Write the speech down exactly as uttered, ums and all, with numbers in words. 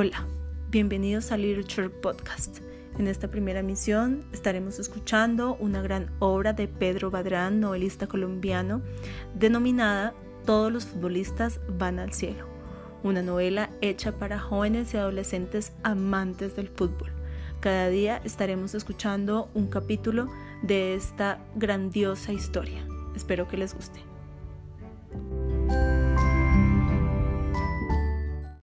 Hola, bienvenidos a Little Church Podcast. En esta primera emisión estaremos escuchando una gran obra de Pedro Badrán, novelista colombiano, denominada Todos los futbolistas van al cielo, una novela hecha para jóvenes y adolescentes amantes del fútbol. Cada día estaremos escuchando un capítulo de esta grandiosa historia. Espero que les guste.